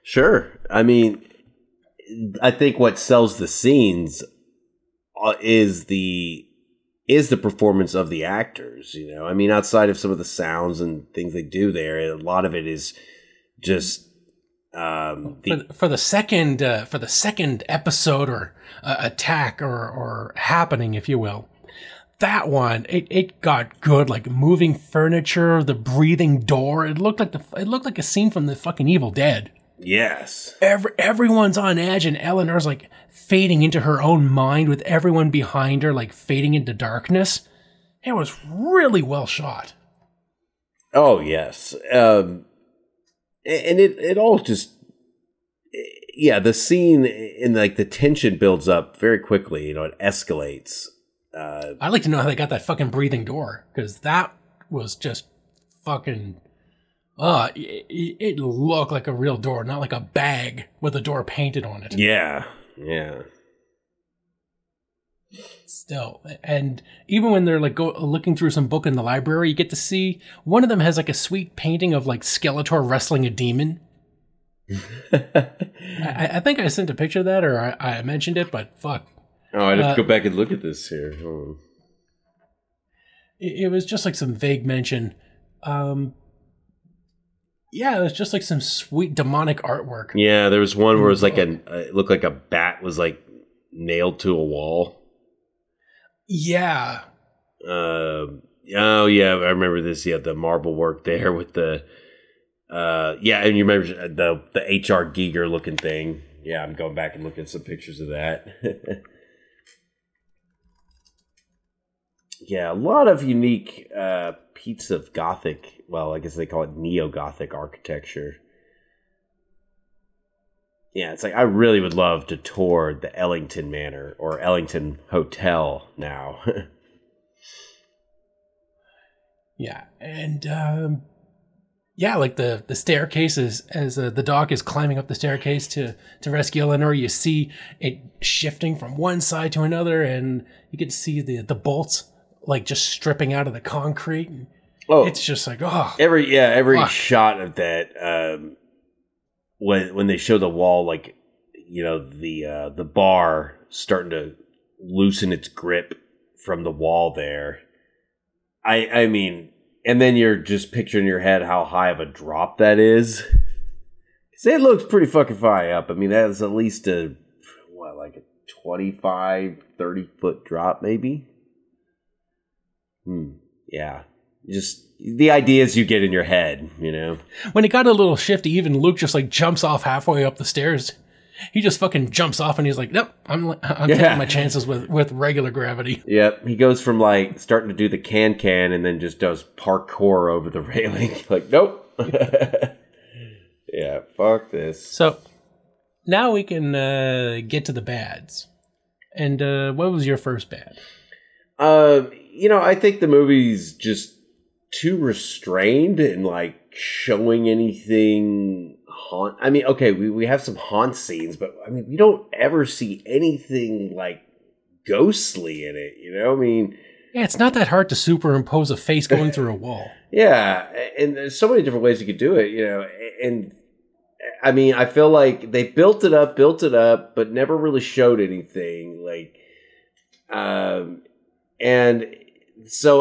Sure. I mean, I think what sells the scenes is the performance of the actors, you know? I mean, outside of some of the sounds and things they do there, a lot of it is just... For the second episode or attack or happening, if you will, that one it got good. Like moving furniture, the breathing door. It looked like a scene from the fucking Evil Dead. Yes, everyone's on edge, and Eleanor's like fading into her own mind with everyone behind her, like fading into darkness. It was really well shot. Oh yes. And it all just, yeah, the scene and like the tension builds up very quickly. You know, it escalates. I'd like to know how they got that fucking breathing door, because that was just fucking, it looked like a real door, not like a bag with a door painted on it. Yeah, yeah. Still, and even when they're like looking through some book in the library, you get to see one of them has like a sweet painting of like Skeletor wrestling a demon. I think I sent a picture of that, or I mentioned it, but fuck. Oh, I'd have to go back and look at this here. Oh. It was just like some vague mention. Yeah, it was just like some sweet demonic artwork. Yeah, there was one where it was like it looked like a bat was like nailed to a wall. Yeah. Oh yeah, I remember this. Yeah, the marble work there with the. Yeah, and you remember the H.R. Giger looking thing. Yeah, I'm going back and looking at some pictures of that. Yeah, a lot of unique pieces of Gothic. Well, I guess they call it neo-Gothic architecture. Yeah, it's like I really would love to tour the Ellington Manor or Ellington Hotel now. Yeah, and yeah, like the staircase as the dog is climbing up the staircase to rescue Eleanor, you see it shifting from one side to another, and you can see the bolts like just stripping out of the concrete. Oh, it's just like every shot of that. When they show the wall, like, you know, the bar starting to loosen its grip from the wall there. I mean, and then you're just picturing in your head how high of a drop that is. It looks pretty fucking high up. I mean, that's at least a 25, 30-foot drop maybe? Yeah. Just the ideas you get in your head, you know. When it got a little shifty, even Luke just like jumps off halfway up the stairs. He just fucking jumps off and he's like, nope, I'm taking my chances with regular gravity. Yep. He goes from like starting to do the can and then just does parkour over the railing. Like, nope. Yeah, fuck this. So now we can get to the bads. And what was your first bad? I think the movie's just too restrained in like showing anything haunt. I mean, okay, we have some haunt scenes, but I mean, we don't ever see anything like ghostly in it. You know, I mean, yeah, it's not that hard to superimpose a face going through a wall. Yeah, and there's so many different ways you could do it. You know, and I mean, I feel like they built it up, but never really showed anything like. And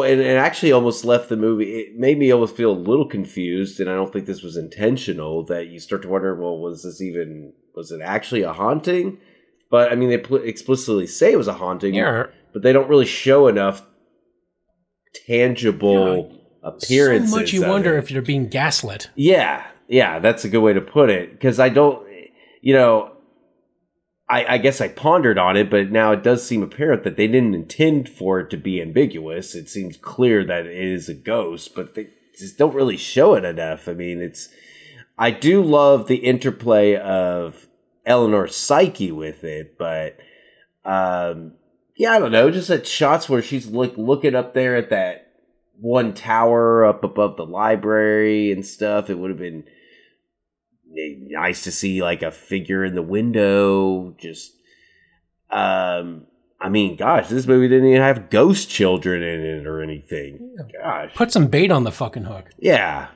it actually almost left the movie. It made me almost feel a little confused, and I don't think this was intentional. That you start to wonder, well, was it actually a haunting? But I mean, they explicitly say it was a haunting, yeah, but they don't really show enough tangible appearances. So much you wonder if you're being gaslit. Yeah, that's a good way to put it. Because I don't, I guess I pondered on it, but now it does seem apparent that they didn't intend for it to be ambiguous. It seems clear that it is a ghost, but they just don't really show it enough. I mean, I do love the interplay of Eleanor's psyche with it, but I don't know. Just that shots where she's looking up there at that one tower up above the library and stuff. It would have been nice to see like a figure in the window. Just I mean, gosh, this movie didn't even have ghost children in it or anything. Gosh, put some bait on the fucking hook. Yeah,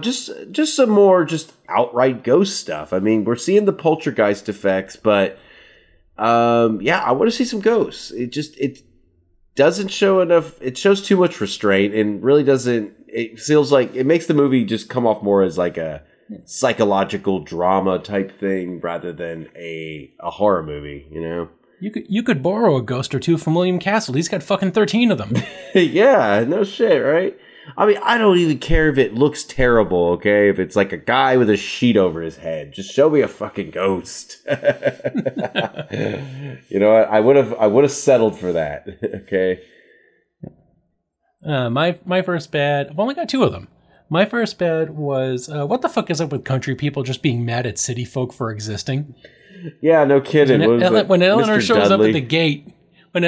just some more just outright ghost stuff. I mean, we're seeing the poltergeist effects, but I want to see some ghosts. It doesn't show enough. It shows too much restraint and really doesn't. It feels like it makes the movie just come off more as like a psychological drama type thing rather than a horror movie, you know? You could borrow a ghost or two from William Castle. He's got fucking 13 of them. Yeah, no shit, right? I mean, I don't even care if it looks terrible, okay? If it's like a guy with a sheet over his head, just show me a fucking ghost. You know, I would have settled for that, okay? My first bad, I've only got two of them. My first bad was, what the fuck is up with country people just being mad at city folk for existing? Yeah, no kidding. When Eleanor shows up at the gate, you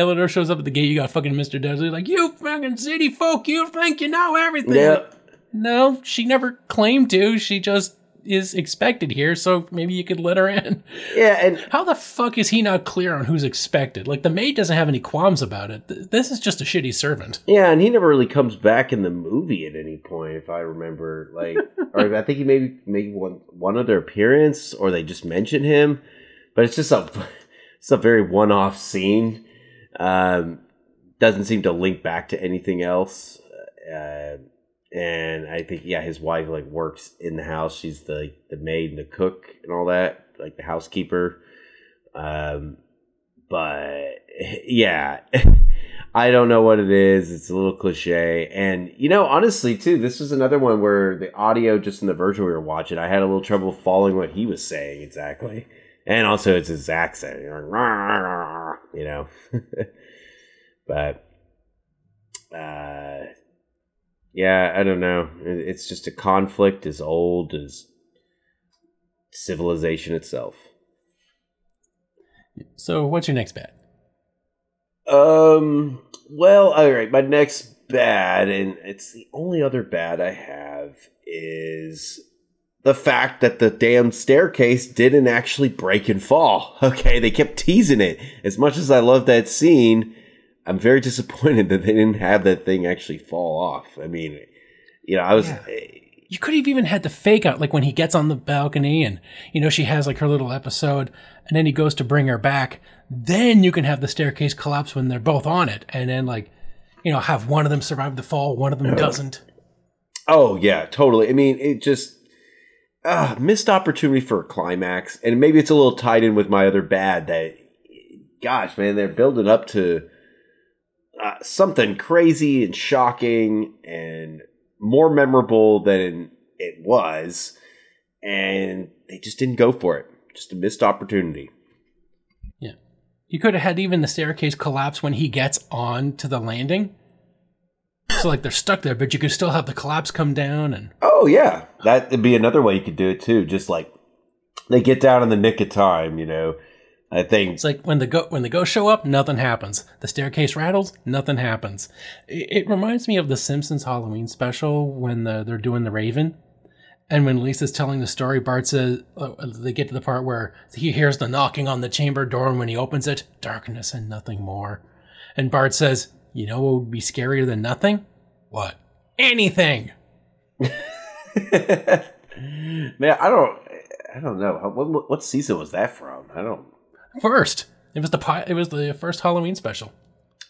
got fucking Mr. Dudley like, you fucking city folk, you think you know everything. Yep. No, she never claimed to. She just is expected here, so maybe you could let her in. Yeah, and how the fuck is he not clear on who's expected? Like, the maid doesn't have any qualms about it. This is just a shitty servant. Yeah, and he never really comes back in the movie at any point, if I remember. Like, or I think he maybe made one other appearance, or they just mention him. But it's just a very one-off scene. Doesn't seem to link back to anything else. And I think, yeah, his wife, like, works in the house. She's the maid and the cook and all that, like the housekeeper. But, yeah, I don't know what it is. It's a little cliche. And, honestly, too, this was another one where the audio, just in the version we were watching, I had a little trouble following what he was saying exactly. And also it's his accent, But, yeah, I don't know. It's just a conflict as old as civilization itself. So what's your next bad? Well, all right, my next bad, and it's the only other bad I have, is the fact that the damn staircase didn't actually break and fall. Okay, they kept teasing it. As much as I love that scene, I'm very disappointed that they didn't have that thing actually fall off. I mean, I was... Yeah. You could have even had the fake out, like when he gets on the balcony and, she has like her little episode and then he goes to bring her back. Then you can have the staircase collapse when they're both on it. And then have one of them survive the fall, one of them doesn't. Oh, yeah, totally. I mean, it just... missed opportunity for a climax. And maybe it's a little tied in with my other bad that, gosh, man, they're building up to... something crazy and shocking and more memorable than it was, and they just didn't go for it. Just a missed opportunity. Yeah. You could have had even the staircase collapse when he gets on to the landing. So, like, they're stuck there, but you could still have the collapse come down. And oh, yeah. That would be another way you could do it, too. Just, like, they get down in the nick of time, I think it's like when the ghosts show up, nothing happens. The staircase rattles, nothing happens. It reminds me of the Simpsons Halloween special when they're doing the Raven, and when Lisa's telling the story, Bart says they get to the part where he hears the knocking on the chamber door, and when he opens it, darkness and nothing more. And Bart says, "You know what would be scarier than nothing? What? Anything." Man, I don't know. What season was that from? I don't. First, it was the first Halloween special.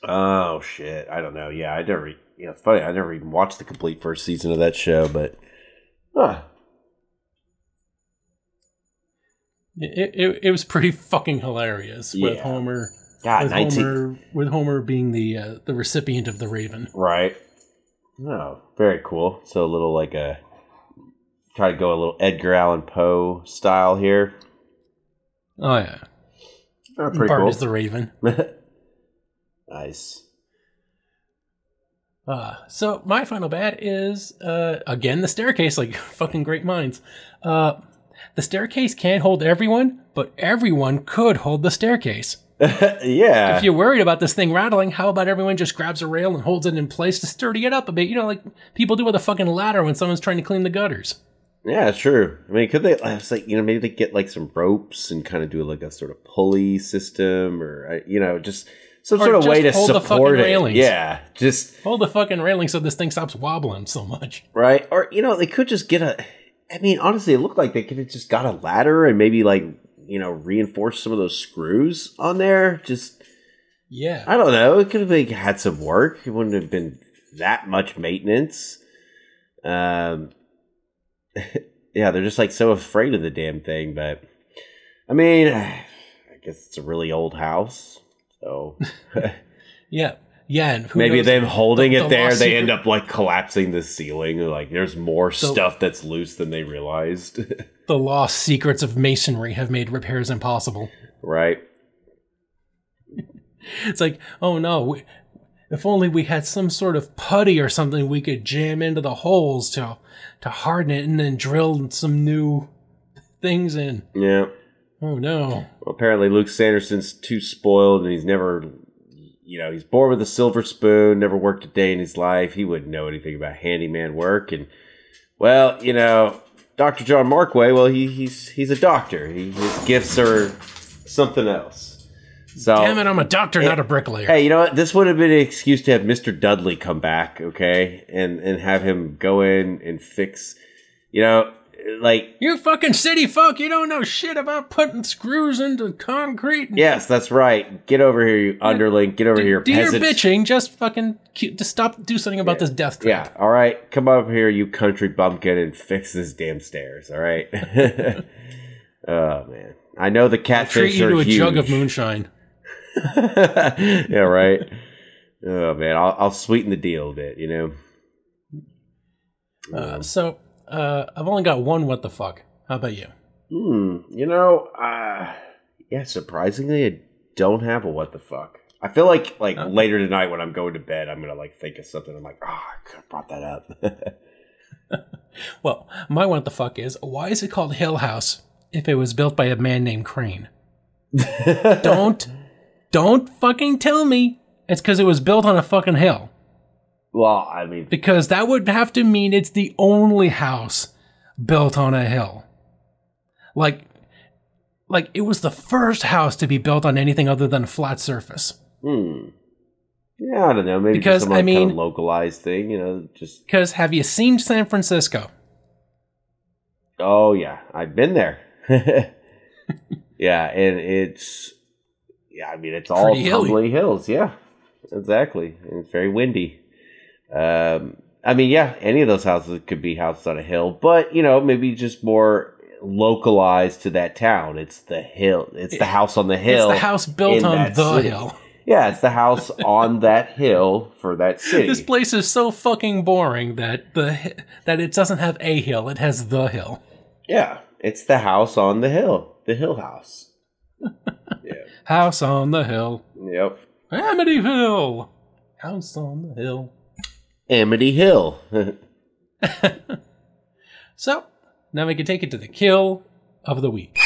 Oh shit! I don't know. Yeah, I never. You know, it's funny. I never even watched the complete first season of that show, but It was pretty fucking hilarious with Homer. God, Homer being the recipient of the Raven. Right. Oh, very cool. So a little like try to go a little Edgar Allan Poe style here. Oh yeah. Oh, pretty Bart cool. is the Raven. Nice. So my final bad is, again, the staircase, like fucking great minds. The staircase can't hold everyone, but everyone could hold the staircase. Yeah. If you're worried about this thing rattling, how about everyone just grabs a rail and holds it in place to sturdy it up a bit? You know, like people do with a fucking ladder when someone's trying to clean the gutters. Yeah, sure. I mean, could they, like, you know, maybe they get like some ropes and kind of do like a sort of pulley system, or, you know, just some sort of way to support it. Railings. Yeah, just hold the fucking railing so this thing stops wobbling so much. Right. Or, you know, they could just get honestly, it looked like they could have just got a ladder and maybe like, you know, reinforce some of those screws on there. Just, yeah, I don't know. It could have had some work. It wouldn't have been that much maintenance. Yeah, they're just like so afraid of the damn thing, but I mean, I guess it's a really old house, so yeah. And maybe them holding it there, they end up like collapsing the ceiling. Like there's more stuff that's loose than they realized. The lost secrets of masonry have made repairs impossible. Right. It's like, oh no. If only we had some sort of putty or something we could jam into the holes to harden it, and then drill some new things in. Yeah. Oh, no. Well, apparently Luke Sanderson's too spoiled, and he's never, you know, he's born with a silver spoon, never worked a day in his life. He wouldn't know anything about handyman work. And, well, you know, Dr. John Markway, well, he's a doctor. His gifts are something else. So, damn it, I'm a doctor, not a bricklayer. Hey, you know what? This would have been an excuse to have Mr. Dudley come back, okay? And have him go in and fix, you know, like... You fucking city folk, you don't know shit about putting screws into concrete. Yes, that's right. Get over here, you underling. Get over here, peasant. Do your bitching. Just fucking just stop, do something about this death trap. Yeah, all right. Come up here, you country bumpkin, and fix this damn stairs, all right? Oh, man. I know the catfish are huge. Treat you to a jug of moonshine. Yeah, right. Oh man, I'll sweeten the deal a bit, you know. So I've only got one. What the fuck? How about you? You know, yeah. Surprisingly, I don't have a what the fuck. I feel like okay. Later tonight when I'm going to bed, I'm gonna like think of something. I'm like, I could have brought that up. Well, my what the fuck is, why is it called Hill House if it was built by a man named Crane? Don't fucking tell me it's because it was built on a fucking hill. Well, I mean... Because that would have to mean it's the only house built on a hill. Like it was the first house to be built on anything other than a flat surface. Yeah, I don't know. Maybe because, just some kind of localized thing, you know, just... Because have you seen San Francisco? Oh, yeah. I've been there. Yeah, and it's... Yeah, I mean, it's all tumbling hills. Yeah, exactly. And it's very windy. I mean, yeah, any of those houses could be houses on a hill, but, you know, maybe just more localized to that town. It's the hill. It's the house on the hill. It's the house built on the hill. Yeah, it's the house on that hill for that city. This place is so fucking boring that it doesn't have a hill. It has the hill. Yeah, it's the house on the hill. The Hill House. Yeah. House on the hill. Yep. Amityville. House on the hill. Amity Hill. So, now we can take it to the kill of the week.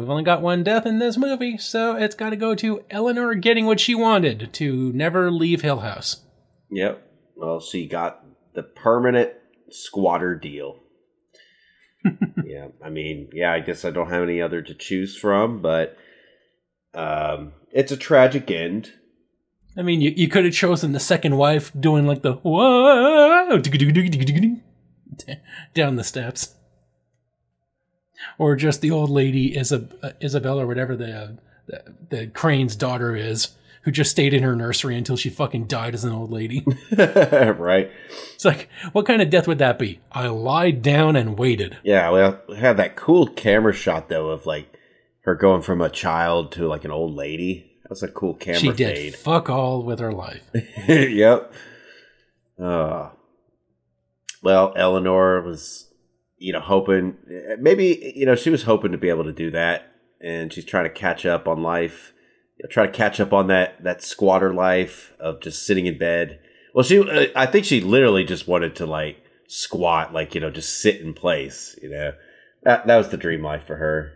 We've only got one death in this movie, so it's got to go to Eleanor getting what she wanted, to never leave Hill House. Yep. Well, she got the permanent squatter deal. Yeah, I mean, yeah, I guess I don't have any other to choose from, but it's a tragic end. I mean, you could have chosen the second wife doing like the whoa down the steps, or just the old lady Isabel or whatever the Crane's daughter is, who just stayed in her nursery until she fucking died as an old lady. Right. It's like, what kind of death would that be? I lied down and waited. Yeah, well, we have that cool camera shot, though, of, like, her going from a child to, like, an old lady. That's a cool camera fade. She did fuck all with her life. Yep. Well, Eleanor was, you know, hoping... Maybe, you know, she was hoping to be able to do that, and she's trying to catch up on life. Try to catch up on that squatter life of just sitting in bed. Well, I think she literally just wanted to, like, squat, like, you know, just sit in place, you know. That was the dream life for her.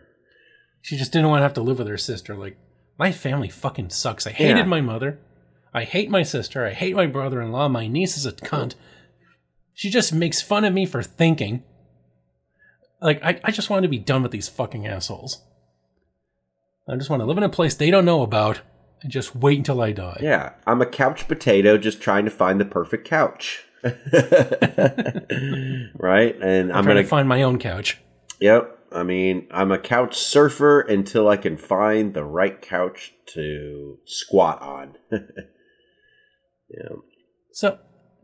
She just didn't want to have to live with her sister. Like, my family fucking sucks. I hated my mother. I hate my sister. I hate my brother-in-law. My niece is a cunt. She just makes fun of me for thinking. Like, I just wanted to be done with these fucking assholes. I just want to live in a place they don't know about and just wait until I die. Yeah, I'm a couch potato just trying to find the perfect couch. Right? And I'm going to find my own couch. Yep. I mean, I'm a couch surfer until I can find the right couch to squat on. Yeah. So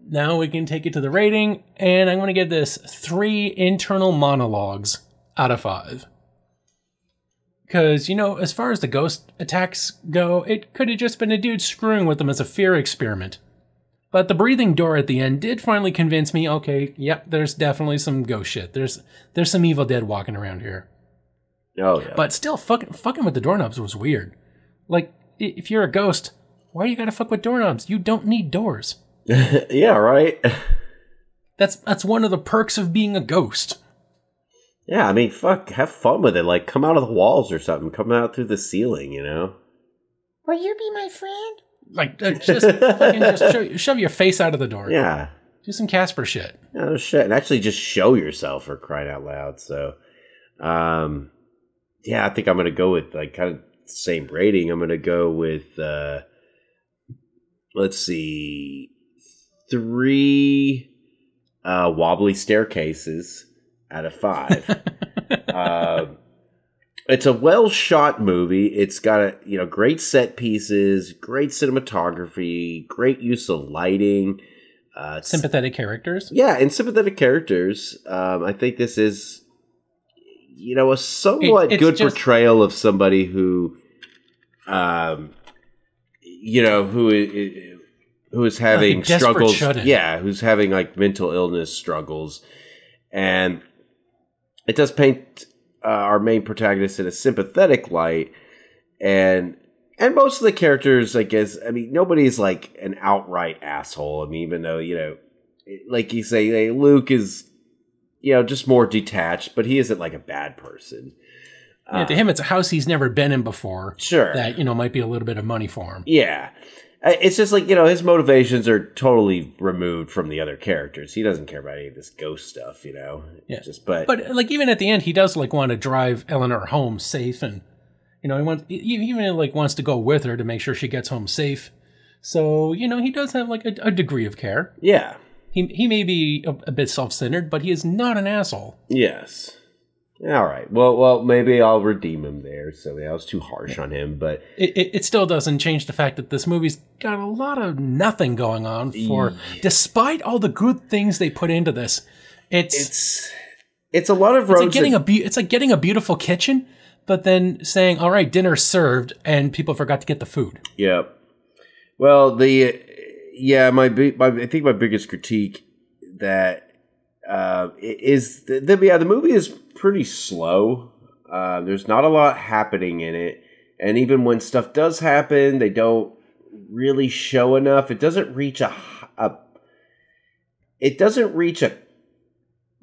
now we can take it to the rating, and I'm going to give this 3 internal monologues out of 5. Because, you know, as far as the ghost attacks go, it could have just been a dude screwing with them as a fear experiment. But the breathing door at the end did finally convince me, okay, yep, there's definitely some ghost shit. There's some Evil Dead walking around here. Oh, yeah. But still, fucking with the doorknobs was weird. Like, if you're a ghost, why you gotta fuck with doorknobs? You don't need doors. Yeah, right? That's one of the perks of being a ghost. Yeah, I mean, fuck, have fun with it. Like, come out of the walls or something. Come out through the ceiling, you know? Will you be my friend? Like, just fucking shove your face out of the door. Yeah. Do some Casper shit. Oh, shit. And actually just show yourself, for crying out loud. So, yeah, I think I'm going to go with, like, kind of the same rating. I'm going to go with, let's see, 3 wobbly staircases. Out of 5. It's a well-shot movie. It's got great set pieces, great cinematography, great use of lighting. Sympathetic characters. Yeah, and sympathetic characters. I think this is, a somewhat good portrayal of somebody who, who is having like struggles. Yeah, who's having, like, mental illness struggles. And it does paint our main protagonist in a sympathetic light, and most of the characters, I guess, I mean, nobody's like an outright asshole. I mean, even though, like you say, Luke is, just more detached, but he isn't like a bad person. Yeah, to him, it's a house he's never been in before. Sure. That, might be a little bit of money for him. Yeah. It's just like, his motivations are totally removed from the other characters. He doesn't care about any of this ghost stuff, Yeah. Just, but like, even at the end, he does, like, want to drive Eleanor home safe. And, he wants to go with her to make sure she gets home safe. So, he does have, like, a degree of care. Yeah. He may be a bit self-centered, but he is not an asshole. Yes. All right. Well, maybe I'll redeem him there. So I was too harsh on him, but it still doesn't change the fact that this movie's got a lot of nothing going on. Despite all the good things they put into this, it's a lot of roads. It's like getting a beautiful kitchen, but then saying, "All right, dinner served," and people forgot to get the food. Yeah. Well, I think my biggest critique that is the movie is pretty slow. There's not a lot happening in it, and even when stuff does happen, they don't really show enough. It doesn't reach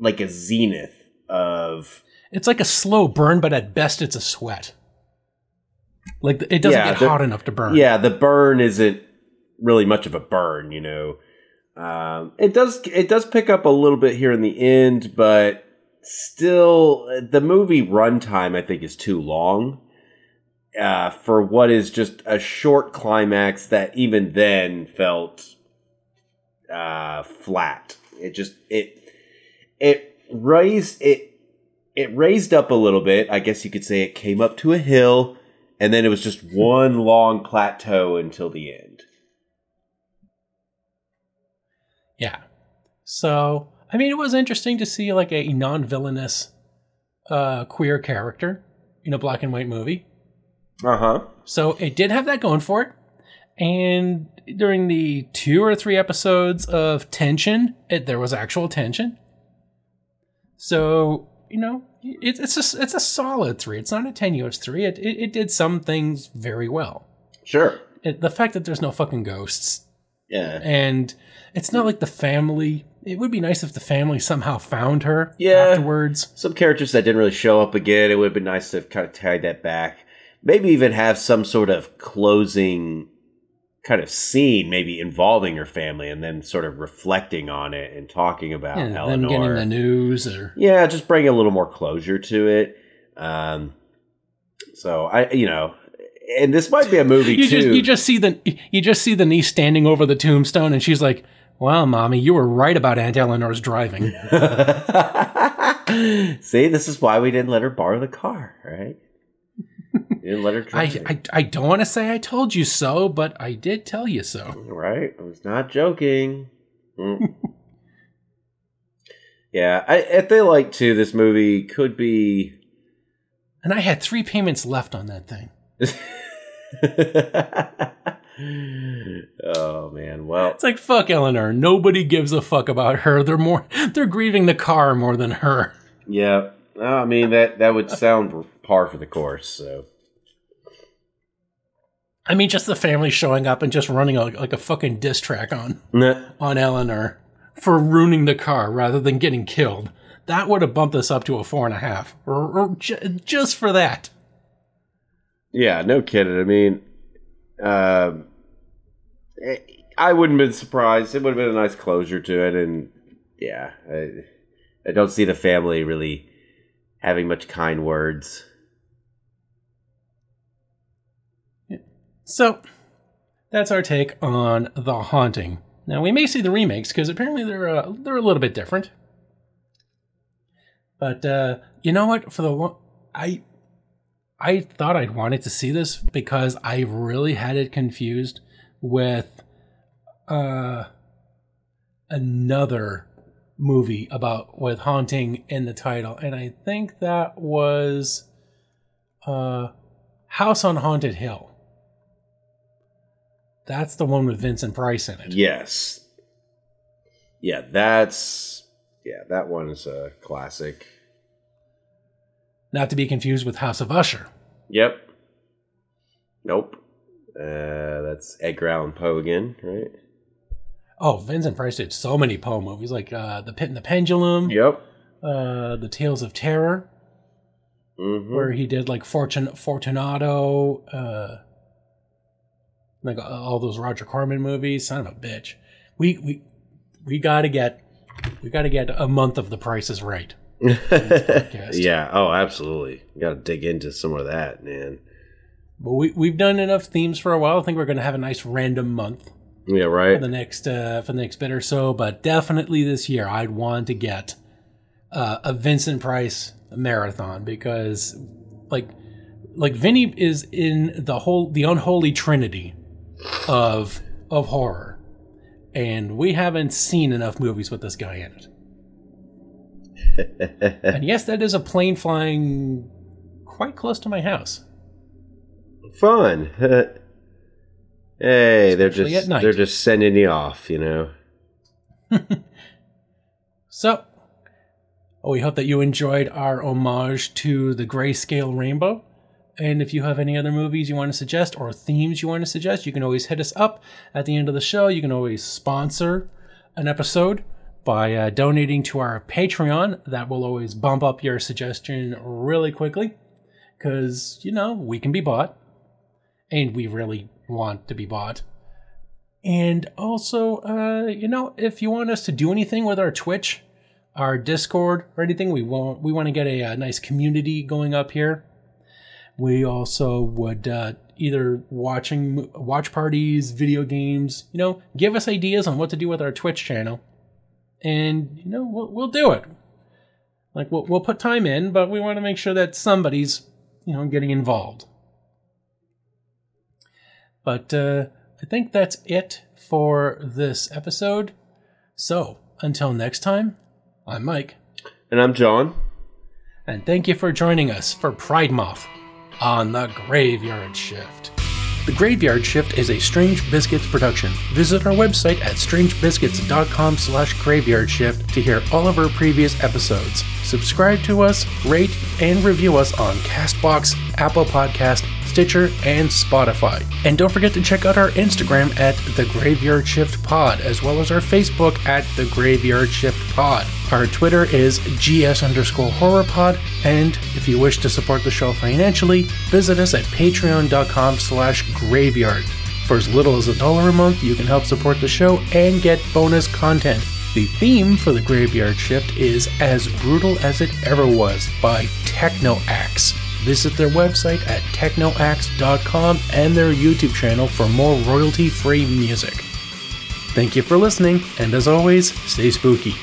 a zenith of It's like a slow burn, but at best it's a sweat. Like, it doesn't get hot enough to burn. Yeah, the burn isn't really much of a burn, you know. It does pick up a little bit here in the end, but still, the movie runtime, I think, is too long for what is just a short climax that even then felt flat. It raised up a little bit. I guess you could say it came up to a hill, and then it was just one long plateau until the end. Yeah. So, I mean, it was interesting to see like a non-villainous queer character in a black and white movie. Uh-huh. So it did have that going for it. And during the 2 or 3 episodes of tension, there was actual tension. So, you know, it's a solid 3. It's not a tenuous 3. It did some things very well. Sure. The fact that there's no fucking ghosts. Yeah. And it's not like the family. It would be nice if the family somehow found her afterwards. Some characters that didn't really show up again. It would have been nice to have kind of tied that back. Maybe even have some sort of closing kind of scene, maybe involving her family and then sort of reflecting on it and talking about Eleanor. Them getting the news. Just bring a little more closure to it. And this might be a movie too. You just see the niece standing over the tombstone, and she's like, "Well, Mommy, you were right about Aunt Eleanor's driving." See, this is why we didn't let her borrow the car, right? You didn't let her drive. I don't want to say I told you so, but I did tell you so. Right? I was not joking. Mm. Yeah, I feel like too, this movie could be. And I had 3 payments left on that thing. Oh man, well, it's like, fuck Eleanor. Nobody gives a fuck about her. They're grieving the car more than her. Yeah, I mean that would sound par for the course. So, I mean, just the family showing up and just running like a fucking diss track on Eleanor for ruining the car rather than getting killed. That would have bumped this up to a 4.5, or just for that. Yeah, no kidding. I mean, I wouldn't have been surprised. It would have been a nice closure to it. And yeah, I don't see the family really having much kind words. So that's our take on The Haunting. Now, we may see the remakes because apparently they're a little bit different. But you know what? I thought I'd wanted to see this because I really had it confused with another movie with haunting in the title. And I think that was House on Haunted Hill. That's the one with Vincent Price in it. Yes. Yeah, that one is a classic. Not to be confused with House of Usher. Yep. Nope. That's Edgar Allan Poe again, right? Oh, Vincent Price did so many Poe movies, like The Pit and the Pendulum. Yep. The Tales of Terror, where he did like Fortunato, like all those Roger Corman movies. Son of a bitch. We gotta get a month of The Price is Right. Yeah, oh absolutely, you gotta dig into some of that, man. But we've done enough themes for a while. I think we're gonna have a nice random month, yeah, right, for the next bit or so. But definitely this year I'd want to get a Vincent Price marathon, because like Vinny is in the unholy trinity of horror, and we haven't seen enough movies with this guy in it. And yes, that is a plane flying quite close to my house. Fun. Hey, especially they're just sending you off, you know. So, we hope that you enjoyed our homage to the Grayscale Rainbow. And if you have any other movies you want to suggest or themes you want to suggest, you can always hit us up at the end of the show. You can always sponsor an episode by donating to our Patreon. That will always bump up your suggestion really quickly because, you know, we can be bought and we really want to be bought. And also, you know, if you want us to do anything with our Twitch, our Discord, or anything, we want to get a nice community going up here. We also would either watch parties, video games, you know, give us ideas on what to do with our Twitch channel. And, you know, we'll do it. Like, we'll put time in, but we want to make sure that somebody's, you know, getting involved. But I think that's it for this episode. So, until next time, I'm Mike. And I'm John. And thank you for joining us for Pride Moth on The Graveyard Shift. The Graveyard Shift is a Strange Biscuits production. Visit our website at strangebiscuits.com/graveyardshift to hear all of our previous episodes. Subscribe to us, rate, and review us on CastBox, Apple Podcast, Stitcher, and Spotify. And don't forget to check out our Instagram at The Graveyard Shift Pod, as well as our Facebook at The Graveyard Shift Pod. Our Twitter is GS_horrorpod, and if you wish to support the show financially, visit us at patreon.com/graveyard. For as little as $1 a month, you can help support the show and get bonus content. The theme for The Graveyard Shift is As Brutal As It Ever Was by Technoaxe. Visit their website at technoaxe.com and their YouTube channel for more royalty-free music. Thank you for listening, and as always, stay spooky.